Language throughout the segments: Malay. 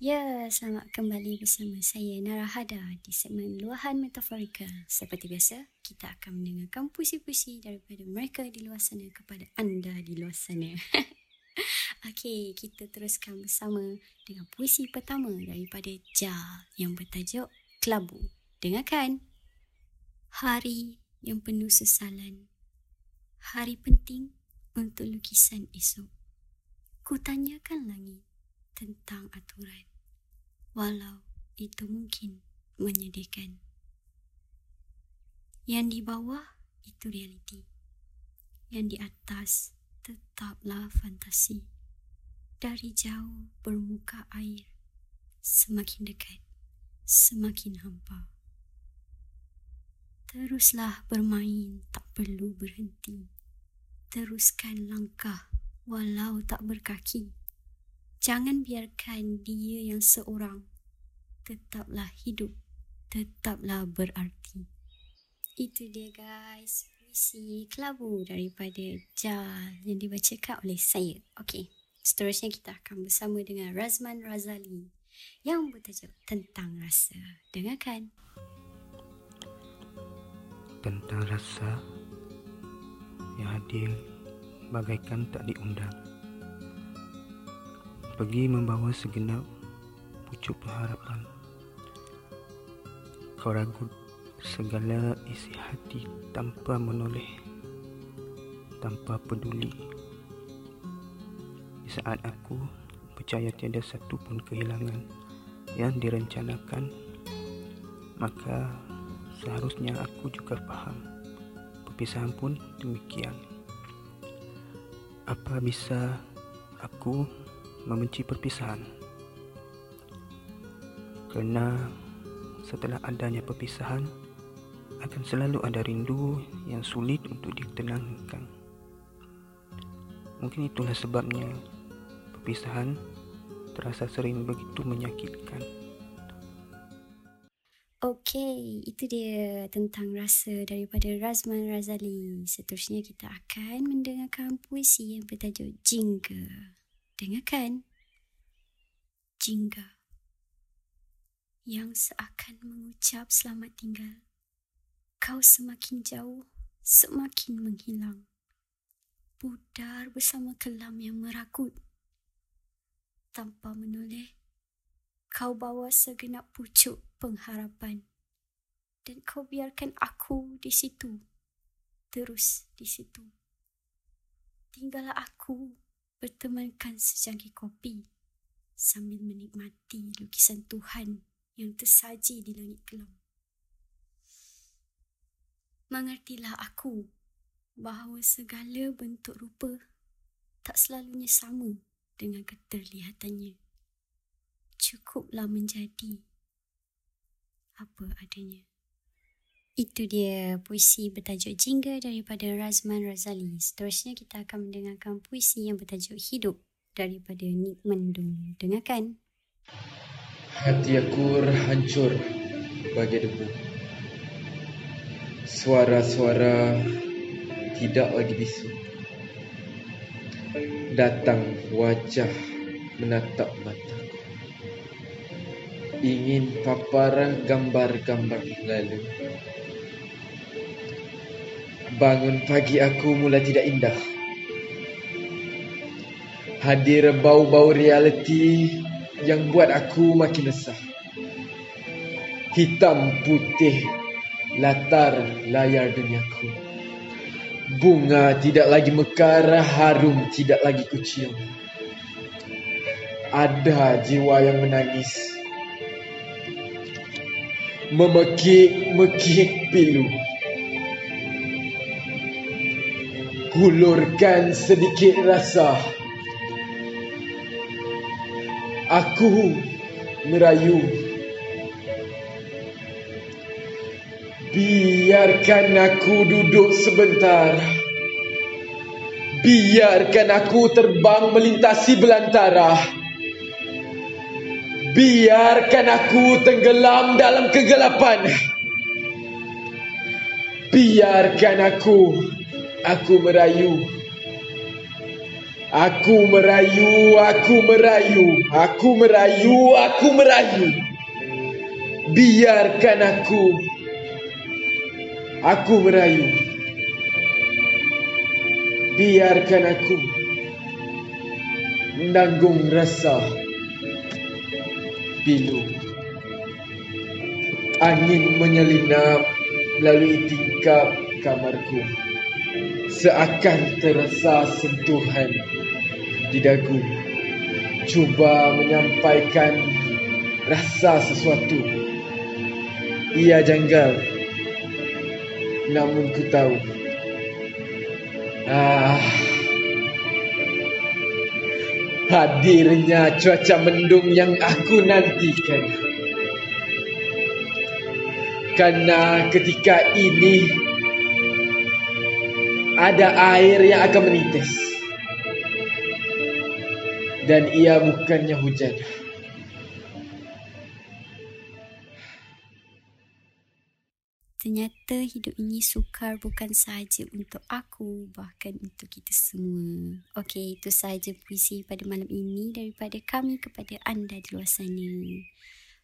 Ya, selamat kembali bersama saya Narahada di segmen Luahan Metaforika. Seperti biasa, kita akan mendengarkan puisi-puisi daripada mereka di luar sana kepada anda di luar sana. Okey, kita teruskan bersama dengan puisi pertama daripada JAL yang bertajuk Kelabu. Dengarkan. Hari yang penuh sesalan, hari penting untuk lukisan esok. Kutanyakan langit tentang aturan, walau itu mungkin menyedihkan. Yang di bawah itu realiti, yang di atas tetaplah fantasi. Dari jauh bermuka air, semakin dekat, semakin hampa. Teruslah bermain, tak perlu berhenti. Teruskan langkah walau tak berkaki. Jangan biarkan dia yang seorang. Tetaplah hidup, tetaplah berarti. Itu dia guys, puisi Kelabu daripada JAL yang dibacakan oleh saya. Okey, seterusnya kita akan bersama dengan Razman Razali yang bertajuk Tentang Rasa. Dengarkan. Tentang rasa yang hadir bagaikan tak diundang, pergi membawa segenap pucuk pengharapan. Kau ragut segala isi hati tanpa menoleh, tanpa peduli. Di saat aku percaya tiada satu pun kehilangan yang direncanakan, maka seharusnya aku juga faham perpisahan pun demikian. Apa bisa aku membenci perpisahan? Kerana setelah adanya perpisahan, akan selalu ada rindu yang sulit untuk ditenangkan. Mungkin itulah sebabnya perpisahan terasa sering begitu menyakitkan. Okey, itu dia Tentang Rasa daripada Razman Razali. Seterusnya kita akan mendengarkan puisi yang bertajuk Jingga. Dengarkan. Jingga yang seakan mengucap selamat tinggal, kau semakin jauh, semakin menghilang, pudar bersama kelam yang meragut. Tanpa menoleh, kau bawa segenap pucuk pengharapan, dan kau biarkan aku di situ, terus di situ. Tinggallah aku bertemankan sejangkir kopi sambil menikmati lukisan Tuhan yang tersaji di langit kelam. Mengertilah aku bahawa segala bentuk rupa tak selalunya sama dengan keterlihatannya. Cukuplah menjadi apa adanya. Itu dia puisi bertajuk Jingga daripada Razman Razali. Seterusnya kita akan mendengarkan puisi yang bertajuk Hidup daripada Nik Mendung. Dengarkan. Hati aku hancur bagai debu. Suara-suara tidak lagi bisu. Datang wajah menatap mataku. Ingin paparan gambar-gambar lalu. Bangun pagi aku mula tidak indah. Hadir bau-bau realiti yang buat aku makin resah. Hitam putih latar layar duniaku. Bunga tidak lagi mekar, harum tidak lagi kucium. Ada jiwa yang menangis, memekik-mekik pilu. Hulurkan sedikit rasa. Aku merayu. Biarkan aku duduk sebentar. Biarkan aku terbang melintasi belantara. Biarkan aku tenggelam dalam kegelapan. Biarkan aku merayu. Aku merayu, aku merayu, aku merayu, aku merayu. Biarkan aku merayu. Biarkan aku menanggung rasa pilu. Angin menyelinap melalui tingkap kamarku, seakan terasa sentuhan di dagu, cuba menyampaikan rasa sesuatu. Ia janggal, namun ku tahu. Hadirnya cuaca mendung yang aku nantikan, karena ketika ini ada air yang akan menitis, dan ia bukannya hujan. Ternyata hidup ini sukar bukan sahaja untuk aku, bahkan untuk kita semua. Okey, itu sahaja puisi pada malam ini daripada kami kepada anda di luar sana.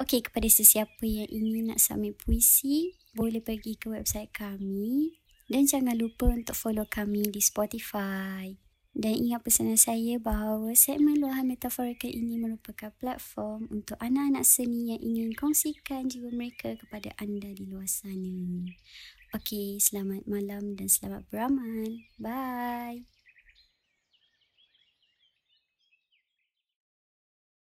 Okey, kepada sesiapa yang ingin nak submit puisi, boleh pergi ke website kami. Dan jangan lupa untuk follow kami di Spotify. Dan ingat pesanan saya bahawa segmen Luahan Metaforika ini merupakan platform untuk anak-anak seni yang ingin kongsikan jiwa mereka kepada anda di luar sana. Okey, selamat malam dan selamat beramal. Bye!